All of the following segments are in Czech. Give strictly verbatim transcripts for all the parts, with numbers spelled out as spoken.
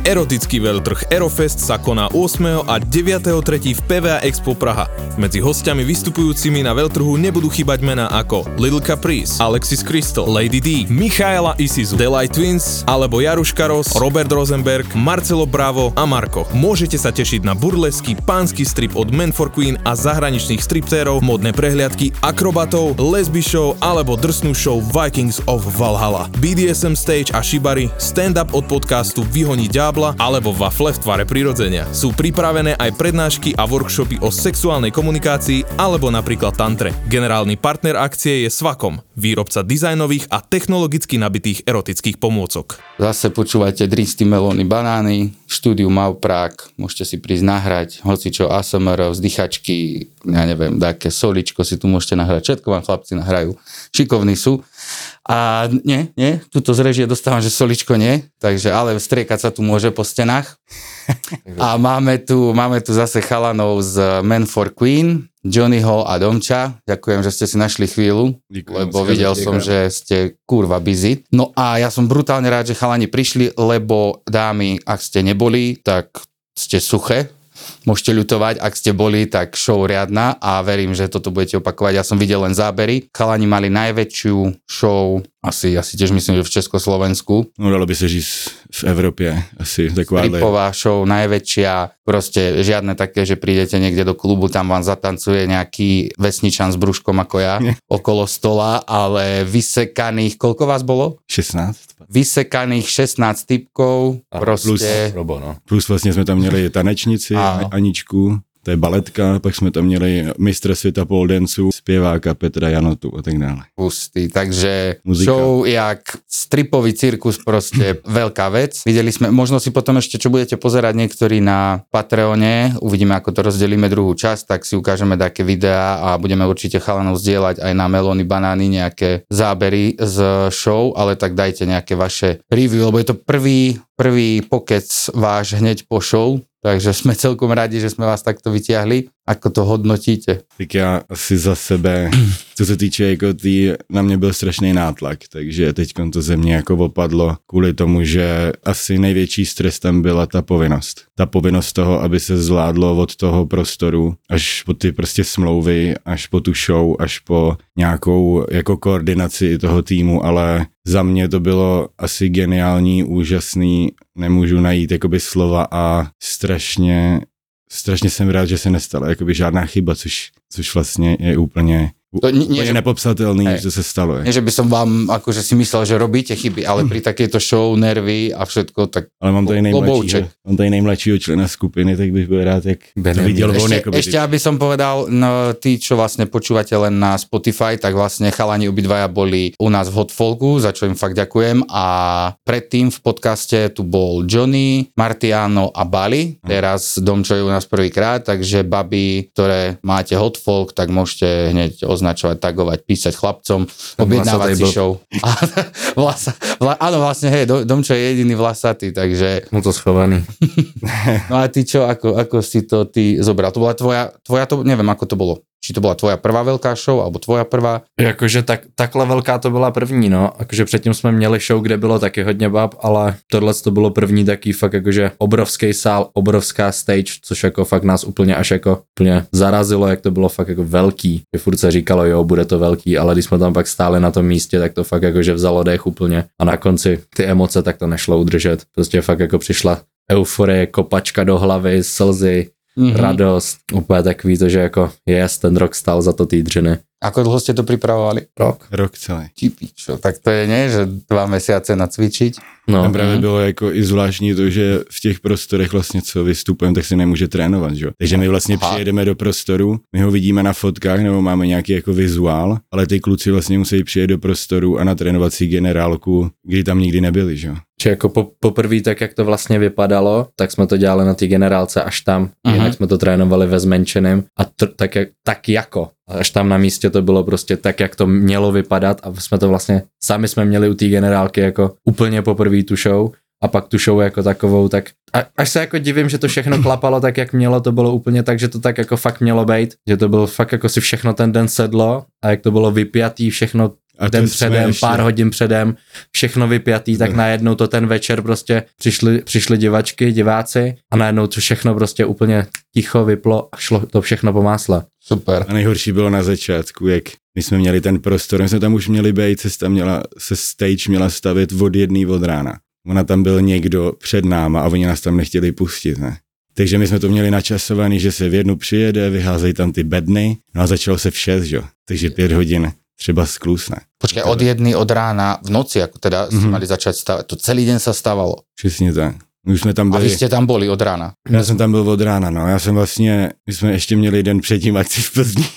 Erotický veľtrh Eurofest sa koná ôsmeho a deviateho tretieho v P V A Expo Praha. Medzi hostiami vystupujúcimi na veľtrhu nebudú chýbať mená ako Little Caprice, Alexis Crystal, Lady D, Michaela Isuzu, Delight Twins alebo Jaruš Karos, Robert Rosenberg, Marcelo Bravo a Marko. Môžete sa tešiť na burlesky, pánsky strip od Men for Queen a zahraničných striptérov, modné prehliadky, akrobatov, lesby show alebo drsnú show Vikings of Valhalla, B D S M stage a shibari, stand-up od podcastu Vyhoní ďábla alebo wafle v tvare prirodzenia. Sú pripravené aj prednášky a workshopy o sexuálnej komunikácii alebo napríklad tantre. Generálny partner akcie je Svakom, výrobca dizajnových a technologicky nabitých erotických pomôcok. Zase počúvate dristy, melóny, banány, štúdiu MAVPRAGUE, môžete si prísť nahrať hocičo á es em er, vzdychačky, ja neviem, také soličko si tu môžete nahrať, všetko vám chlapci nahrajú, šikovní sú. A nie, nie, tuto z režie dostávam, že soličko nie, takže ale striekať sa tu môže po stenách. A máme tu, máme tu zase chalanov z Men for Queen, Johnnyho a Domča. Ďakujem, že ste si našli chvíľu, díkujem, lebo skazem, videl díkujem. som, že ste kurva busy. No a ja som brutálne rád, že chalani prišli, lebo dámy, ak ste neboli, tak ste suché. Môžete ľutovať, ak ste boli, tak show riadna a verím, že toto budete opakovať. Ja som videl len zábery. Chalani mali najväčšiu show, asi, asi tiež myslím, že v Československu. No dalo by sa říct v Európe, asi taková. Stripová show, najväčšia, proste žiadne také, že prídete niekde do klubu, tam vám zatancuje nejaký vesničan s brúškom ako ja, nie, okolo stola, ale vysekaných, koľko vás bolo? šestnáct. Vysekaných šestnáct typkov, a prostě. Plus, robo, no. Plus vlastně jsme tam měli tanečnici, a Aničku, to je baletka, pak jsme tam měli mistra světa poledanců, zpěváka Petra Janotu a tak dále. Pustý, takže muzika. Show jak stripový cirkus, prostě velká věc. Viděli jsme, možno si potom ještě, čo budete pozerať některý na Patreone, uvidíme, ako to rozdělíme druhou časť, tak si ukážeme také videa a budeme určitě chalanov sdieľať aj na melóny, banány, nějaké zábery z show, ale tak dajte nějaké vaše review, lebo je to prvý, prvý pokec váš hneď po show. Takže jsme celkom rádi, že jsme vás takto vytiahli. Ako to hodnotíte? Tak já asi za sebe, co se týče jako tý, na mě byl strašný nátlak, takže teď to ze mě jako opadlo kvůli tomu, že asi největší stres tam byla ta povinnost. Ta povinnost toho, aby se zvládlo od toho prostoru až po ty prostě smlouvy, až po tu show, až po nějakou jako koordinaci toho týmu, ale za mě to bylo asi geniální, úžasný, nemůžu najít jakoby slova a strašně Strašně jsem rád, že se nestala jakoby žádná chyba, což, což vlastně je úplně, to nie, úplně že, nepopsatelný, hej, že se stalo. Je. Nie, že by som vám akože si myslel, že robíte chyby, ale pri takejto show, nervy a všetko, tak ale mám tady nejmladšího, mám tady nejmladšího člena skupiny, tak bych byl rád, jak to viděl on. Ešte, ešte aby som povedal, no, tí, čo vlastne počúvate len na Spotify, tak vlastne chalani obidvaja boli u nás v Hot Folku, za čo im fakt ďakujem. A predtým v podcaste tu bol Johnny, Martiano a Bali. Teraz Domčo je u nás prvýkrát, takže babi, ktoré máte Hot Folk, tak môžete hneď oznámiť, označovať, tagovať, písať chlapcom, objednávať si show. Vlasa, vla, áno, vlastne, hej, Domčo je jediný vlasatý, takže... Mu to schovaný. No a ty čo, ako, ako si to ty zobral? To bola tvoja, tvoja to, neviem, ako to bolo. Či to byla tvoja prvá velká show, alebo tvoja prvá? Jakože tak, takhle velká to byla první, no. Jakože předtím jsme měli show, kde bylo taky hodně bab, ale tohle to bylo první taký fakt jakože obrovský sál, obrovská stage, což jako fakt nás úplně až jako úplně zarazilo, jak to bylo fakt jako velký. Že furt se říkalo, jo, bude to velký, ale když jsme tam pak stáli na tom místě, tak to fakt jakože vzalo dech úplně. A na konci ty emoce tak to nešlo udržet. Prostě fakt jako přišla euforie, kopačka do hlavy, slzy. Mm-hmm. Radost, úplně takový to, že jako yes, ten rok stál za to tý dřiny. Ako dlho ste to pripravovali? Rok. Rok celý. Čipičo, tak to je nie, že dva mesiace nacvičiť. No. A právě bylo jako i zvláštní to, že v těch prostorech vlastně co vystupujeme, tak se nemůže trénovat, že? Takže my vlastně Aha. přijedeme do prostoru, my ho vidíme na fotkách nebo máme nějaký jako vizuál, ale ty kluci vlastně musí přijet do prostoru a natrénovat si generálku, kdy tam nikdy nebyli, že? Či jako po, poprvé tak, jak to vlastně vypadalo, tak jsme to dělali na ty generálce až tam, Aha. jinak jsme to trénovali ve zmenšeném a tr- tak, jak, tak jako. Až tam na místě to bylo prostě tak, jak to mělo vypadat a jsme to vlastně, sami jsme měli u té generálky jako úplně poprvé tu show a pak tu show jako takovou, tak a, až se jako divím, že to všechno klapalo tak, jak mělo, to bylo úplně tak, že to tak jako fakt mělo být, že to bylo fakt jako si všechno ten den sedlo a jak to bylo vypjatý všechno a den předem, ještě... pár hodin předem, všechno vypjatý, tak no. najednou to ten večer prostě přišli, přišli divačky, diváci a najednou to všechno prostě úplně ticho vyplo a šlo to všechno po másle. Super. A nejhorší bylo na začátku, jak my jsme měli ten prostor, my jsme tam už měli být, cesta měla, se stage měla stavit od jedný od rána. Ona tam byl někdo před náma a oni nás tam nechtěli pustit, ne? Takže my jsme to měli načasovaný, že se v jednu přijede, vyházejí tam ty bedny, no a začalo se v šest, že? Takže pět hodin. Třeba sklusne. Počkej, od jedny od rána v noci, ako teda mm-hmm. si mali začať stavať. To celý den sa stávalo. Přesně tak. My jsme tam byli. A vy jste tam byli od rána? Já jsem tam byl od rána, no. Já jsem vlastně, my jsme ještě měli den předtím akci v Plzni.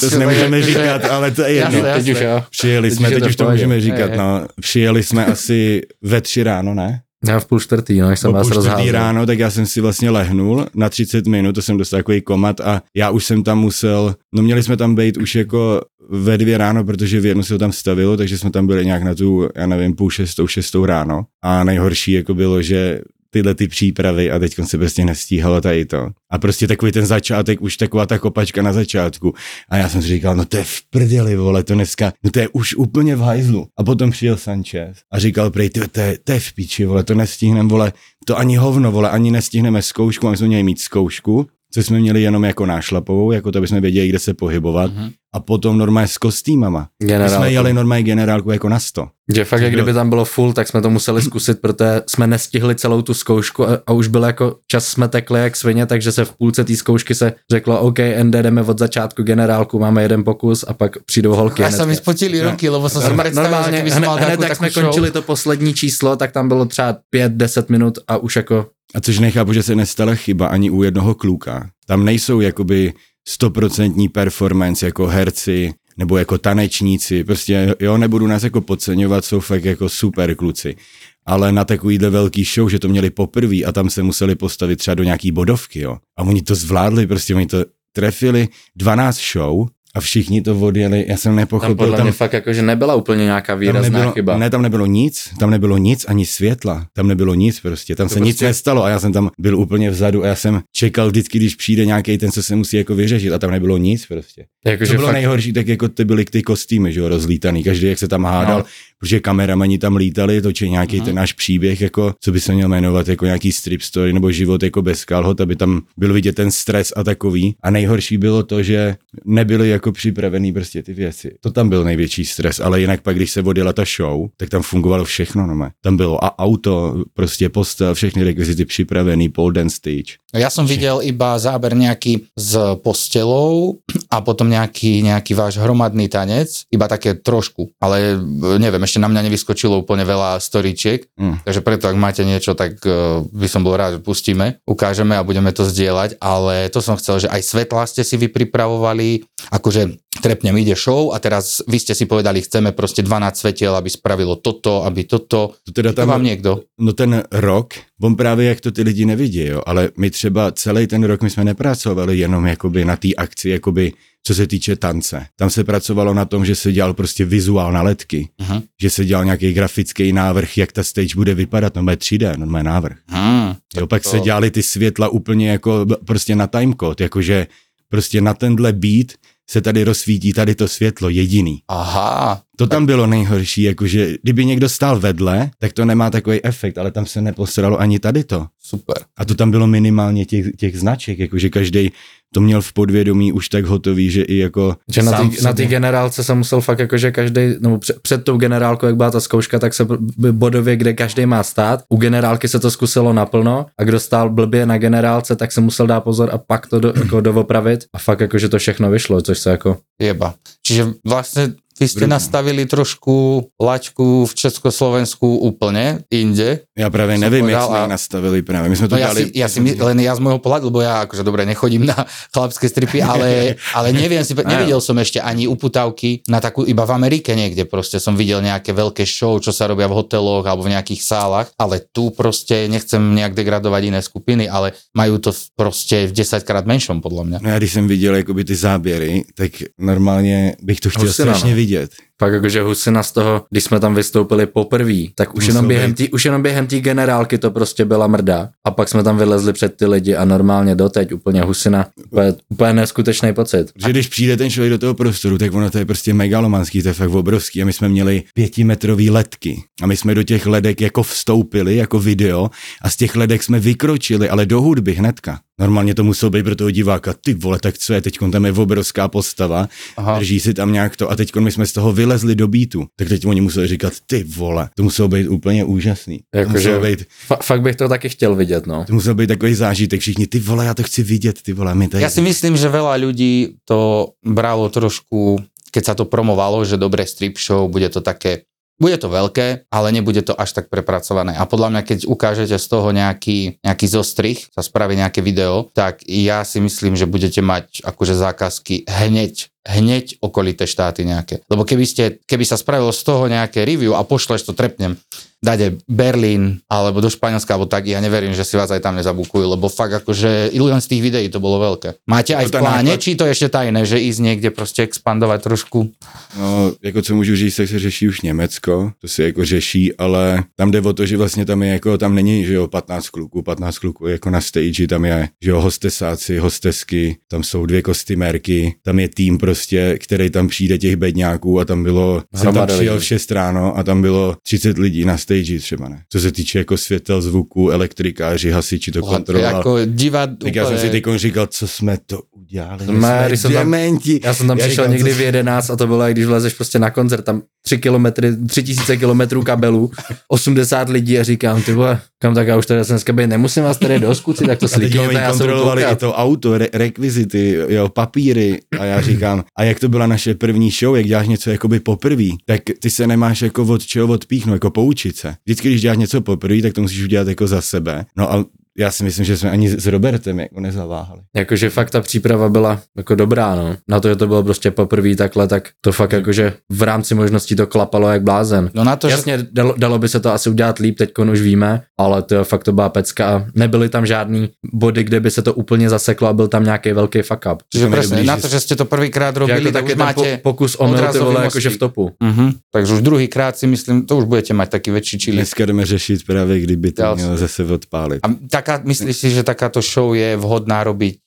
To si nemůžeme říkat, ale to je jedno. Jasne, jasne. Přijeli teď jsme, teď už to můžeme říkat, je, no. Přijeli jsme asi ve tři ráno, ne? Já v půl čtvrtý, no, jsem po vás rozházal. Ráno, tak já jsem si vlastně lehnul na třicet minut, to jsem dostal takový komat a já už jsem tam musel, no měli jsme tam být už jako ve dvě ráno, protože v jednu se to tam stavilo, takže jsme tam byli nějak na tu, já nevím, půl šestou, šestou ráno a nejhorší jako bylo, že tyhle ty přípravy a teďkon se prostě nestíhalo tady to. A prostě takový ten začátek, už taková ta kopačka na začátku. A já jsem si říkal, no to je v prdeli, vole, to dneska, no to je už úplně v hajzlu. A potom přijel Sanchez a říkal, prej, ty, to je, to je v piči, vole, to nestihneme, vole, to ani hovno, vole, ani nestihneme zkoušku, my jsme měli mít zkoušku, co jsme měli jenom jako nášlapovou, jako to, aby jsme věděli, kde se pohybovat. Mm-hmm. A potom normálně s kostýmama. My jsme jeli normálně generálku jako na sto. Že fakt, jak kdyby tam bylo full, tak jsme to museli zkusit, protože jsme nestihli celou tu zkoušku a, a už byl jako čas, jsme tekli jak svině, takže se v půlce té zkoušky se řeklo, OK, N D, jdeme od začátku generálku, máme jeden pokus a pak přijdou holky. A sami spotili ruky, lebo jsem se představil, že kdyby mal takovou tak jsme show. Končili to poslední číslo, tak tam bylo třeba pět deset minut a už jako... A což nechápu, že se nestala chyba ani u jednoho kluka. Tam nejsou jakoby stoprocentní performance jako herci nebo jako tanečníci. Prostě jo, nebudu nás jako podceňovat, jsou fakt jako super kluci. Ale na takovýhle velký show, že to měli poprvý a tam se museli postavit třeba do nějaký bodovky, jo. A oni to zvládli, prostě oni to trefili, dvanáct show a všichni to odjeli, já jsem nepochopil. Tam podle tam, mě fakt jako, že nebyla úplně nějaká výrazná nebylo, chyba. Ne, tam nebylo nic, tam nebylo nic, ani světla, tam nebylo nic prostě, tam to se prostě... nic nestalo a já jsem tam byl úplně vzadu a já jsem čekal vždycky, když přijde nějaký ten, co se musí jako vyřešit a tam nebylo nic prostě. Jako, to bylo fakt... nejhorší, tak jako ty byly ty kostýmy, že jo, rozlítaný, každý jak se tam hádal, no. Protože kameramani tam lítali, točí nějaký no. ten náš příběh, jako, co by se měl jmenovat, jako nějaký strip story nebo život jako bez kalhot, aby tam byl vidět ten stres a takový. A nejhorší bylo to, že nebyly jako připravený prostě ty věci. To tam byl největší stres, ale jinak pak, když se odjela ta show, tak tam fungovalo všechno, no mé. Tam bylo a auto, prostě postel, všechny rekvizity připravený, pole dance stage. No, já jsem viděl iba záber nějaký s postelou a potom nějaký, nějaký váš hromadný tanec, iba také trošku, ale nevím, ešte na mňa nevyskočilo úplne veľa storyčiek, mm. takže preto, ak máte niečo, tak uh, by som bol rád, že pustíme, ukážeme a budeme to zdieľať, ale to som chcel, že aj svetlá ste si vy pripravovali, akože trepnem ide show a teraz vy ste si povedali, chceme proste dvanásť svetiel, aby spravilo toto, aby toto. To teda tam, to vám niekdo? No ten rok, on právě jak to ty lidi nevidí, jo, ale my třeba celý ten rok my jsme nepracovali jenom jakoby na té akci, jakoby co se týče tance. Tam se pracovalo na tom, že se dělal prostě vizuál na letky, uh-huh. že se dělal nějaký grafický návrh, jak ta stage bude vypadat, normálně tři dé, normálně návrh. Uh-huh. Jo, pak to... se dělali ty světla úplně jako prostě na timecode, jakože prostě na tenhle beat se tady rozsvítí tady to světlo jediný. Aha. To tam bylo nejhorší, jakože kdyby někdo stál vedle, tak to nemá takový efekt, ale tam se neposralo ani tady to. Super. A to tam bylo minimálně těch, těch značek, jakože každý to měl v podvědomí už tak hotový, že i jako... Že na té generálce jsem musel fakt jakože každý, nebo před, před tou generálkou, jak byla ta zkouška, tak se bodově, kde každý má stát. U generálky se to zkusilo naplno a kdo stál blbě na generálce, tak se musel dát pozor a pak to do, jako doopravit a fakt jakože to všechno vyšlo, což se jako... Jeba. Čiže vlastně vy jste nastavili trošku laťku v Československu úplně jinde. Já právě nevím, jak jsme a... nastavili právě. My jsme to no dali... Já si, já si, len ja z mojho pohľadu, lebo ja akože dobre nechodím na chlapské stripy, ale, ale neviem si, nevidel som ešte ani uputávky na takú, iba v Amerike niekde proste som videl nejaké veľké show, čo sa robia v hoteloch alebo v nejakých sálach, ale tu proste nechcem nejak degradovať iné skupiny, ale majú to proste v desaťkrát menšom podľa mňa. No ja když som videl jakoby ty záběry, tak normálne bych to chtěl strašne vidět. Pak jakože husina z toho, když jsme tam vystoupili poprvé, tak už jenom, během tý, už jenom během tý generálky to prostě byla mrda. A pak jsme tam vylezli před ty lidi a normálně doteď úplně husina, úplně, úplně neskutečný pocit. Že když přijde ten člověk do toho prostoru, tak ono to je prostě megalomanský, to je fakt obrovský. A my jsme měli pětimetrový ledky. A my jsme do těch ledek jako vstoupili, jako video, a z těch ledek jsme vykročili, ale do hudby hnedka. Normálně to muselo být pro toho diváka, ty vole, tak co je, teďkon tam je obrovská postava, aha, drží si tam nějak to a teďkon my jsme z toho vylezli do beatu, tak teď oni museli říkat, ty vole, to muselo být úplně úžasný. Jakože, být... fa- fakt bych to taky chtěl vidět, no. To musel být takový zážitek, všichni, ty vole, já to chci vidět, ty vole, my tady... Já si myslím, že veľa ľudí to bralo trošku, keď sa to promovalo, že dobré strip show, bude to také... Bude to veľké, ale nebude to až tak prepracované. A podľa mňa, keď ukážete z toho nejaký, nejaký zostrih, sa spraví nejaké video, tak ja si myslím, že budete mať akože zákazky hneď hneď okolité štáty nejaké. Lebo keby, ste, keby sa spravilo z toho nejaké review a pošleš to trepnem, dade Berlín alebo do Španielska, alebo tak, ja neverím, že si vás aj tam nezabukujú, lebo fakt akože len z tých videí to bolo veľké. Máte aj v pláne, náklad... či to ešte tajné, že ísť niekde proste expandovať trošku? No, jako co môžu říct, tak se řeší už Německo, to se jako řeší, ale tam jde o to, že vlastně tam je jako, tam není, že jo, patnáct kluků, patnáct kluků jako na stage, tam je, že jo, hostesáci, hostesky, tam jsou dvě kostymérky, tam je tým pro prostě, který tam přijde těch bedňáků a tam bylo, jsem tam přijel v šest ráno a tam bylo třicet lidí na stage třeba, ne. Co se týče jako světel, zvuku, elektrikáři, hasiči, to kontroloval. Jako divad, tak úplně... já jsem si teď říkal, co jsme to udělali, my jsme dementi. Já jsem tam já přišel říkám, někdy v jedenáct a to bylo, když vlezeš prostě na koncert, tam tři kilometry, tři tisíce kilometrů kabelů, osmdesát lidí a říkám, ty vole, kam tak já už tady jsem dneska být, nemusím vás tady do skuci, tak to slíkněte. A teď oni kontrolovali i to auto, re- rekvizity, jo, papíry a já říkám, a jak to byla naše první show, jak děláš něco jakoby poprvé, tak ty se nemáš jako od čeho odpíchnout, jako poučit se. Vždycky, když děláš něco poprvé, tak to musíš udělat jako za sebe. No a já si myslím, že jsme ani s Robertem jako nezaváhali. Jakože fakt ta příprava byla jako dobrá, no. Na to, že to bylo prostě poprvé takhle, tak to fakt jakože v rámci možností to klapalo jak blázen. No na to, jasně, že... dalo, dalo by se to asi udělat líp, teďkon už víme, ale to fakt to byla pecka. Nebyly tam žádný body, kde by se to úplně zaseklo a byl tam nějaký velký fuck up. Že prostě, na to, že jste to prvýkrát robili, tak už máte pokus omyl, ty vole, jakože v topu. Mm-hmm. Takže už druhýkrát si myslím, to už budete mít taky větší čili. Dneska jdeme řešit právě, kdyby to Dál mělo zase odpálit. A tak myslíš si, že takáto show je vhodná robiť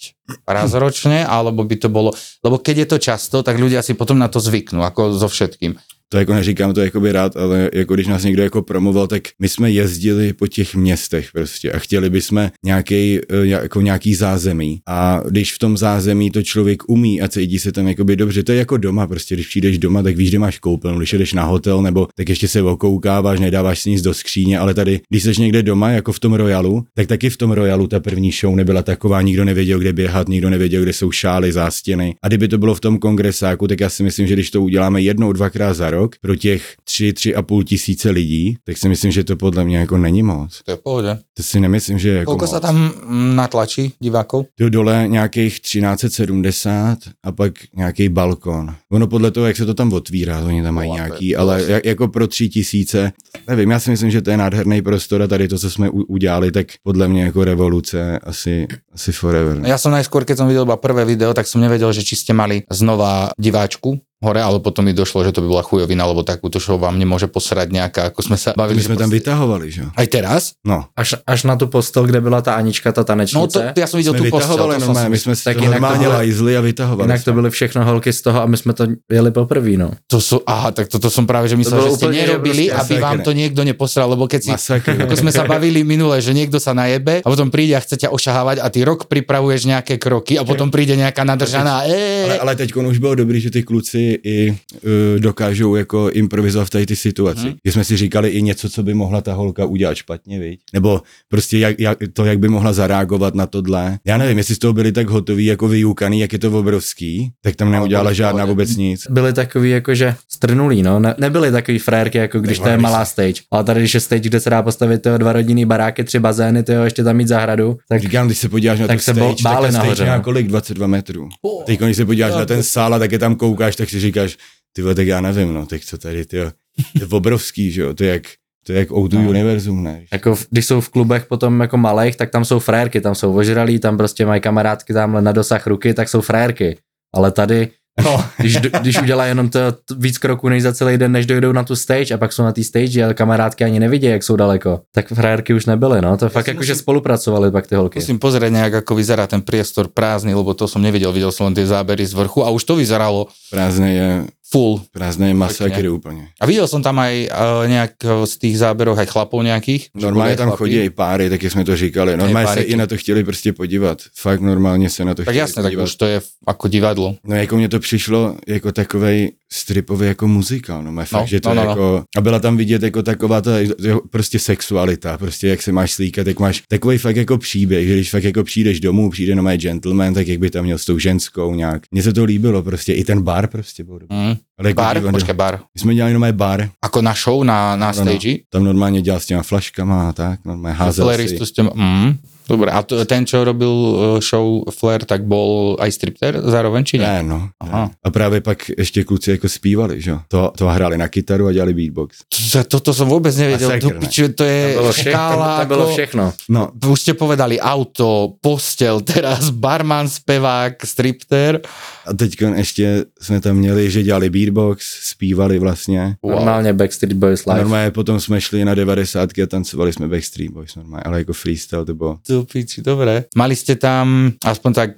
raz ročne, alebo by to bolo... Lebo keď je to často, tak ľudia si potom na to zvyknú, ako so všetkým. To jako neříkám to jakoby rád, ale jako když nás někdo jako promoval, tak my jsme jezdili po těch městech prostě a chtěli bychom nějaký, jako nějaký zázemí. A když v tom zázemí to člověk umí a cítí se tam jakoby dobře, to je jako doma prostě, když přijdeš doma, tak víš, že máš koupelnu, když jdeš na hotel nebo tak ještě se okoukáváš, nedáváš si nic do skříně, ale tady, když seš někde doma, jako v tom Royalu, tak taky v tom Royalu ta první show nebyla taková, nikdo nevěděl, kde běhat, nikdo nevěděl, kde jsou šály, zástěny. A kdyby to bylo v tom kongresáku, tak já si myslím, že když to uděláme jednou, dvakrát za rok pro těch tři, tři a půl tisíce lidí, tak si myslím, že to podle mě jako není moc. To je pohodě. To si nemyslím, že je jako koliko se tam natlačí diváků? To dole nějakých třináct sedmdesát a pak nějaký balkon. Ono podle toho, jak se to tam otvírá, oni tam mají nějaký, ale jako pro tři tisíce, nevím, já si myslím, že to je nádherný prostor a tady to, co jsme udělali, tak podle mě jako revoluce asi, asi forever. Ne? Já jsem najskôr, keď jsem viděl iba prvé video, tak jsem nevěděl, že či ste mali znova diváčku hore, ale potom mi došlo, že to by bola chujovina, lebo takúto show vám nemôže posrať nejaká, ako sme sa bavili. My sme proste tam vytahovali, že? Aj teraz? No. Až, až na tu postel, kde byla ta Anička, ta tanečnice. No to, ja som videl tu postel. No, my, my sme si tak normálne lajzli a vytahovali. Inak to byly všechno holky z toho a my sme to jeli poprvý, no. To sú, aha, tak toto to som práve, že myslel, že ste nerobili, aby vám to niekto neposral, lebo keď si, ako sme sa bavili minule, že niekto sa najebe a potom príde a chce ťa ošahávať a ty rok pripravuješ nejaké kroky a potom príde nejaká nadržaná. Ale, ale teď už bylo dobrý, že ty kluci i uh, dokážou jako improvizovat v tady ty situaci. Hmm. Že jsme si říkali i něco, co by mohla ta holka udělat špatně, viď? Nebo prostě jak, jak, to, jak by mohla zareagovat na tohle. Já nevím, jestli z toho byli tak hotoví, jako vyjúkaný, jak je to obrovský, tak tam neudělala žádná vůbec nic. Byli takový jakože strnulí, no. Ne, nebyli takový frérky, jako když to je malá stage. Ale tady, když je stage, kde se dá postavit tyho, dva rodinný baráky, tři bazény, tyho, ještě tam mít zahradu. Tak říkám, když se podíváš na tu stage, bál, tak ta stage má kolik? dvacet dva metrů. Teď, když se podíváš na ten sál a taky tam koukáš, tak si říkáš, ty vole, tak já nevím, no, tak co tady, ty jo, to je obrovský, že jo, to je jak, to je jak O dva no. Univerzum, ne? Jako, když jsou v klubech potom jako malých, tak tam jsou frérky, tam jsou ožralí, tam prostě mají kamarádky tamhle na dosah ruky, tak jsou frérky, ale tady, no, když, když udělá jenom to víc kroků než za celý den, než dojdou na tu stage a pak jsou na té stage, ale kamarádky ani nevidí, jak jsou daleko, tak frajerky už nebyly, no, to já fakt jakože spolupracovali pak ty holky. Musím pozrieť nějak, ako vyzerá ten priestor prázdný, lebo to som nevidel, videl som len tie zábery z vrchu a už to vyzeralo. Prázdne je full. Prázdne je masakry úplne. A videl som tam aj uh, nejak z tých záberov aj chlapov nejakých. Normálně tam chodí i páry, taky jsme to říkali. Normálně se i na to chtěli prostě podívat. Fakt normálně se na to tak chtěli jasné, podívat. Tak jasně, tak už to je jako divadlo. No jako mě to přišlo jako takovej stripový jako muzikál, no, no fakt, že to no, no, jako, no. A byla tam vidět jako taková ta prostě sexualita, prostě jak se máš slíkat, jak máš takový fakt jako příběh, že když fakt jako přijdeš domů, přijde na mé gentleman, tak jak by tam měl s tou ženskou nějak. Mně se to líbilo prostě, i ten bar prostě byl dobrý. Mm. Ale jako bar, počkej, bar. My jsme dělali normálně bar. Ako na show, na, na no, stage? No. Tam normálně dělal s těma flaškama a tak, normálně házel si. S těma, mm. Dobre, a to, ten, čo robil show Flair, tak bol aj stripter zároveň, či ne? Ne, no. Aha. A právě pak ještě kluci jako zpívali, že? To, to hráli na kytaru a dělali beatbox. Toto to, to som vůbec nevěděl, to, to je škála. To bylo všechno. No. Už ste povedali auto, postel, teraz barman, zpevák, stripter. A teďkon ještě jsme tam měli, že dělali beatbox, zpívali vlastně. Wow. Normálně Backstreet Boys live. Normálně potom jsme šli na devadesátky a tancovali jsme Backstreet Boys normálně, ale jako freestyle to bylo. Piči, dobre. Mali ste tam aspoň tak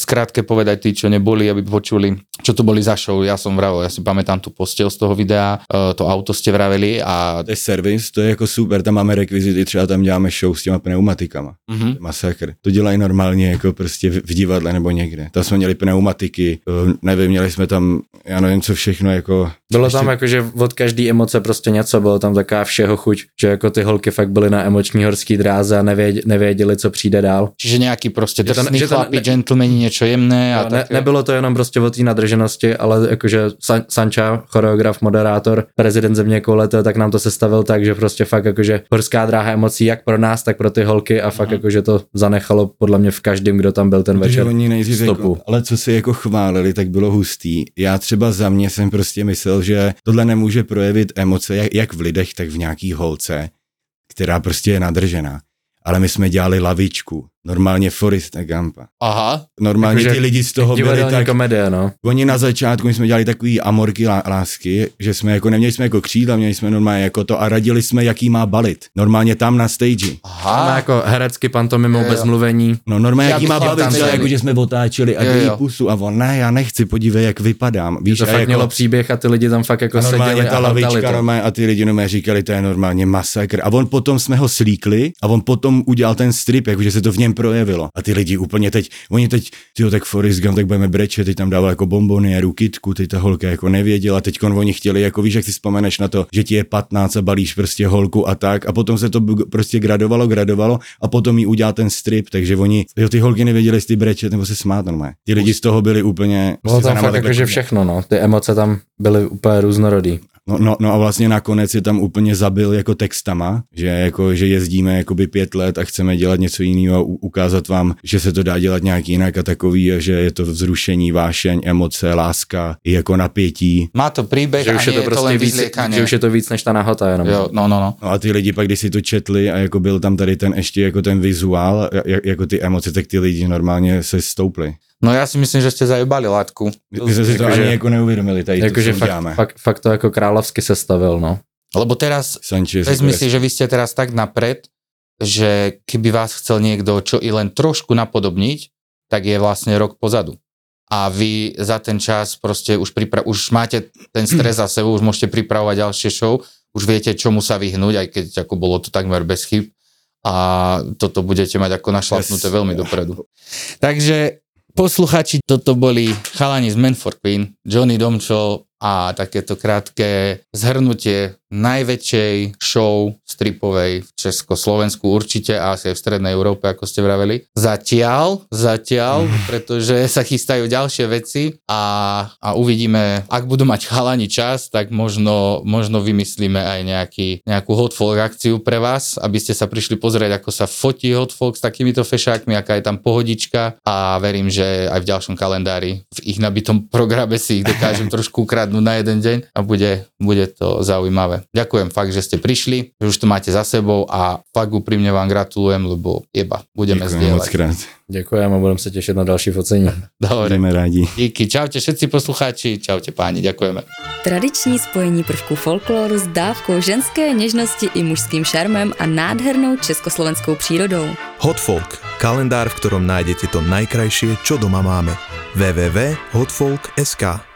skrátke povedať tí, čo neboli, aby počuli, čo to boli za show. Ja som vravil, ja si pamätám tú postel z toho videa, to auto ste vraveli a... To je servis, to je jako super, tam máme rekvizity, třeba tam děláme show s těma pneumatikama. Mm-hmm. Masakr. To dělají normálně jako prostě v divadle nebo někde. Tam jsme měli pneumatiky, nevím, měli jsme tam, já nevím co všechno jako... Bylo ještě... tam jako, že od každé emoce prostě něco, bylo tam taká všeho chuť, že jako ty holky fakt byly na emoční horský dráze a nevěděli, co přijde dál. Čiže nějaký prostě drsný chlapi, gentlemani, něco jemné. A ne, tak, nebylo to jenom prostě o té nadrženosti, ale jakože San, Sanchez, choreograf, moderátor, prezident země koule, tak nám to sestavil tak, že prostě fakt jakože horská dráha emocí jak pro nás, tak pro ty holky a fakt no. Jakože to zanechalo podle mě v každém, kdo tam byl ten protože večer. Oni jako, ale co si jako chválili, tak bylo hustý. Já třeba za mě jsem prostě myslel, že tohle nemůže projevit emoce jak, jak v lidech, tak v nějaký holce, která prostě je nadržená. Ale my jsme dělali lavičku. Normálně Forresta Gampa. Aha. Normálně jako, ty lidi z toho byli tak... Komedie, no. Oni na začátku, my jsme dělali takový amorky lásky, že jsme jako, neměli jsme jako křídla, měli jsme normálně jako to a radili jsme, jaký má balit. Normálně tam na stage. Aha. Tam jako herecky pantomimou bez mluvení. No normálně, jaký má balit, třeba jako, že jsme otáčeli a dělí pusu a on, ne, já nechci, podívej, jak vypadám. Víš, to fakt jako, mělo příběh a ty lidi tam fakt jako seděli a normálně ta lavička a ty lidi normálně říkali, to je normálně masakr. A on potom jsme ho slíkli a on potom udělal ten strip, jakože se to v něm projevilo. A ty lidi úplně teď, oni teď, tyjo, tak Forrest Gump, tak budeme brečet, teď tam dával jako bombony a rukitku, teď ta holka jako nevěděla, teď oni chtěli, jako víš, jak si vzpomeneš na to, že ti je patnáct a balíš prostě holku a tak, a potom se to prostě gradovalo, gradovalo a potom jí udělal ten strip, takže oni, jo, ty holky nevěděli, jestli brečet nebo se smát normálně. Ty lidi z toho byli úplně... Bylo tam fakt jako, že všechno, no, ty emoce tam byly úplně různorodý. No, no, no a vlastně nakonec je tam úplně zabil jako textama, že jako, že jezdíme jakoby pět let a chceme dělat něco jiného a u, ukázat vám, že se to dá dělat nějak jinak a takový, že je to vzrušení, vášeň, emoce, láska, jako napětí. Má to příběh, že už je to, je to prostě víc, že už je to víc než ta nahota jenom. Jo, no, no, no. No a ty lidi pak, když si to četli a jako byl tam tady ten ještě jako ten vizuál, jako ty emoce, tak ty lidi normálně se stouply. No já si myslím, že jste zajebali látku. My jsme si to ani jako neuvědomili, tady jako to, že fakt, fakt, fakt to jako královsky sestavil, no. Lebo teraz, teď myslím, že vy jste teraz tak napřed, že kdyby vás chcel někdo čo i len trošku napodobniť, tak je vlastně rok pozadu. A vy za ten čas prostě už, pripra- už máte ten stres za sebou, už můžete připravovat další show, už viete, čomu sa vyhnúť, aj keď ako bolo to takmer bez chyb. A toto budete mať ako našlapnuté veľmi dopredu. Takže posluchači, toto boli chalani z Men four Queen, Johnny, Domčo a takéto krátke zhrnutie najväčšej show stripovej v Československu určite a asi aj v strednej Európe, ako ste vraveli. Zatiaľ, zatiaľ, pretože sa chystajú ďalšie veci a, a uvidíme, ak budú mať chalani čas, tak možno, možno vymyslíme aj nejaký, nejakú Hot Folk akciu pre vás, aby ste sa prišli pozrieť, ako sa fotí Hot Folk s takýmito fešákmi, aká je tam pohodička a verím, že aj v ďalšom kalendári v ich nabitom programe si ich dokážem trošku ukradnúť na jeden deň a bude, bude to zaujímavé. Ďakujem fakt, že ste prišli, že už to máte za sebou a fakt upřímně vám gratulujem, lebo jeba, budeme sdílet. Děkujem a budeme se těšit na další focení. Dobre. Budeme rádi. Díky, čaute všetci posluchači, čaute páni, ďakujeme. Tradiční spojení prvků folkloru s dávkou ženské něžnosti i mužským šarmem a nádhernou československou přírodou. Hot Folk, kalendár, v ktorom nájdete to najkrajšie, čo doma máme. w w w dot hot folk dot s k